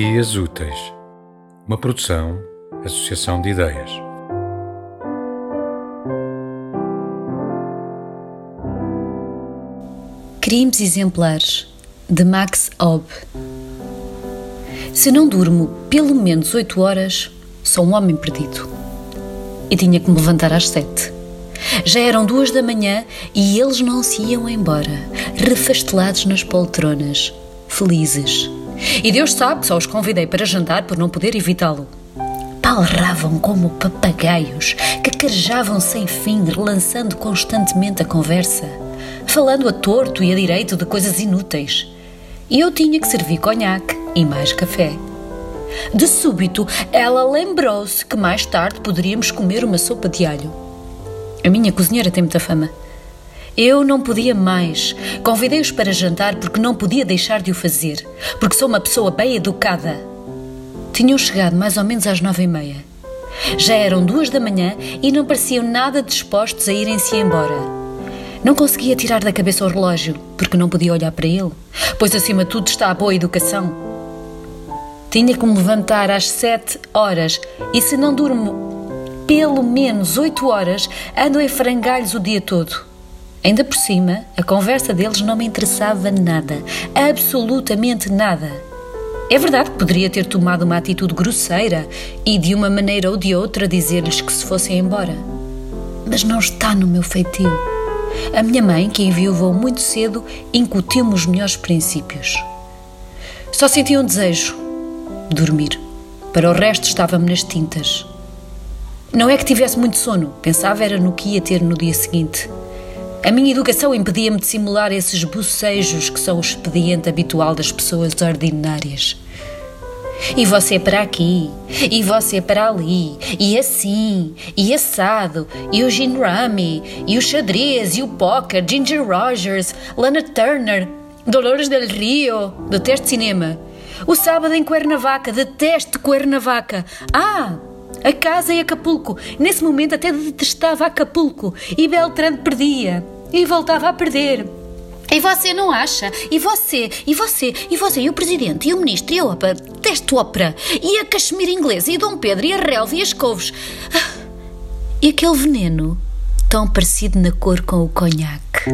Dias Úteis, uma produção, Associação de Ideias. Crimes Exemplares, de Max Aub. Se não durmo pelo menos 8 horas, sou um homem perdido. E tinha que me levantar às 7. Já eram 2 da manhã e eles não se iam embora, refastelados nas poltronas, felizes. E Deus sabe que só os convidei para jantar por não poder evitá-lo. Palravam como papagaios, cacarejavam sem fim, relançando constantemente a conversa, falando a torto e a direito de coisas inúteis. E eu tinha que servir conhaque e mais café. De súbito, ela lembrou-se que mais tarde poderíamos comer uma sopa de alho. A minha cozinheira tem muita fama. Eu não podia mais. Convidei-os para jantar porque não podia deixar de o fazer, porque sou uma pessoa bem educada. Tinham chegado mais ou menos às 9h30. Já eram 2 da manhã e não pareciam nada dispostos a irem-se embora. Não conseguia tirar da cabeça o relógio, porque não podia olhar para ele, pois acima de tudo está a boa educação. Tinha que me levantar às 7 horas e se não durmo pelo menos 8 horas, ando em frangalhos o dia todo. Ainda por cima, a conversa deles não me interessava nada, absolutamente nada. É verdade que poderia ter tomado uma atitude grosseira e de uma maneira ou de outra dizer-lhes que se fossem embora. Mas não está no meu feitio. A minha mãe, que enviou muito cedo, incutiu-me os melhores princípios. Só senti um desejo: dormir. Para o resto estava-me nas tintas. Não é que tivesse muito sono, pensava era no que ia ter no dia seguinte. A minha educação impedia-me de simular esses bocejos que são o expediente habitual das pessoas ordinárias. E você para aqui, e você para ali, e assim, e assado, e o Gin Rami, e o xadrez, e o póquer, Ginger Rogers, Lana Turner, Dolores del Rio, detesto cinema. O sábado em Cuernavaca, detesto Cuernavaca. A casa em Acapulco. Nesse momento até detestava Acapulco. E Beltrán perdia. E voltava a perder. E você não acha? E você? E o Presidente? E o Ministro? E a ópera? Detesto ópera. E a Cachemira Inglesa? E o Dom Pedro? E a relva? E as couves? E aquele veneno tão parecido na cor com o conhaque.